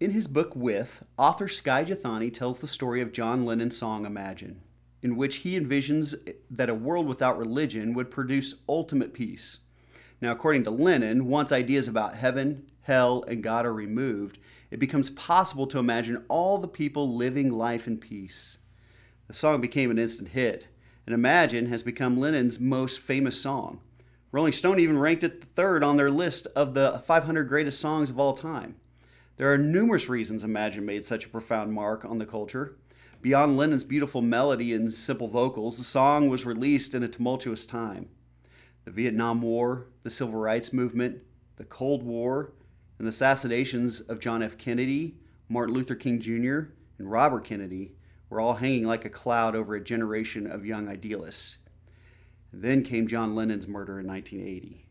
In his book With, author Sky Jethani tells the story of John Lennon's song Imagine, in which he envisions that a world without religion would produce ultimate peace. Now, according to Lennon, once ideas about heaven, hell, and God are removed, it becomes possible to imagine all the people living life in peace. The song became an instant hit, and Imagine has become Lennon's most famous song. Rolling Stone even ranked it third on their list of the 500 greatest songs of all time. There are numerous reasons Imagine made such a profound mark on the culture. Beyond Lennon's beautiful melody and simple vocals, the song was released in a tumultuous time. The Vietnam War, the Civil Rights Movement, the Cold War, and the assassinations of John F. Kennedy, Martin Luther King Jr., and Robert Kennedy were all hanging like a cloud over a generation of young idealists. Then came John Lennon's murder in 1980.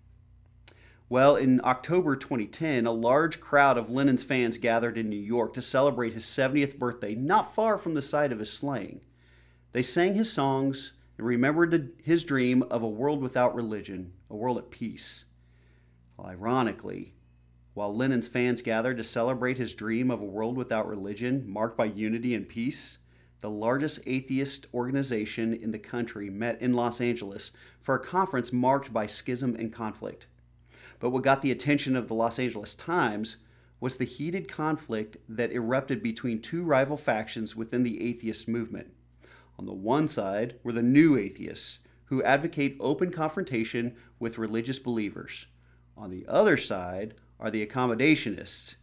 Well, in October 2010, a large crowd of Lennon's fans gathered in New York to celebrate his 70th birthday, not far from the site of his slaying. They sang his songs and remembered his dream of a world without religion, a world at peace. Well, ironically, while Lennon's fans gathered to celebrate his dream of a world without religion, marked by unity and peace, the largest atheist organization in the country met in Los Angeles for a conference marked by schism and conflict. But what got the attention of the Los Angeles Times was the heated conflict that erupted between two rival factions within the atheist movement. On the one side were the new atheists, who advocate open confrontation with religious believers. On the other side are the accommodationists.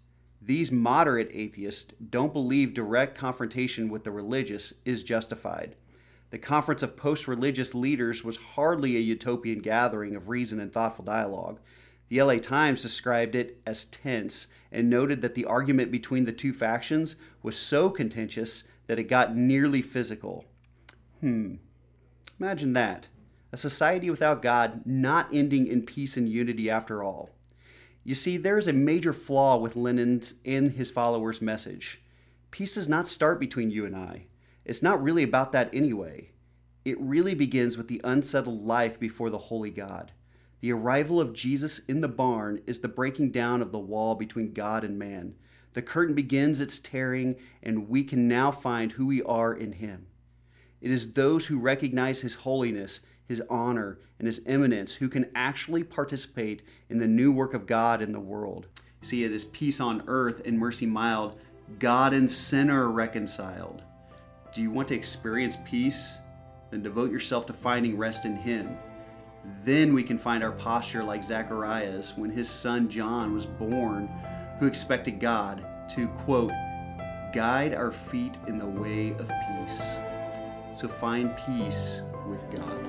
These moderate atheists don't believe direct confrontation with the religious is justified. The Conference of Post-Religious Leaders was hardly a utopian gathering of reason and thoughtful dialogue. The LA Times described it as tense and noted that the argument between the two factions was so contentious that it got nearly physical. Imagine that. A society without God not ending in peace and unity after all. You see, there is a major flaw with Lennon's and his followers' message. Peace does not start between you and I. It's not really about that anyway. It really begins with the unsettled life before the holy God. The arrival of Jesus in the barn is the breaking down of the wall between God and man. The curtain begins its tearing, and we can now find who we are in him. It is those who recognize his holiness, his honor, and his eminence who can actually participate in the new work of God in the world. See, it is peace on earth and mercy mild, God and sinner reconciled. Do you want to experience peace? Then devote yourself to finding rest in him. Then we can find our posture like Zacharias when his son John was born, who expected God to, quote, guide our feet in the way of peace. So find peace with God.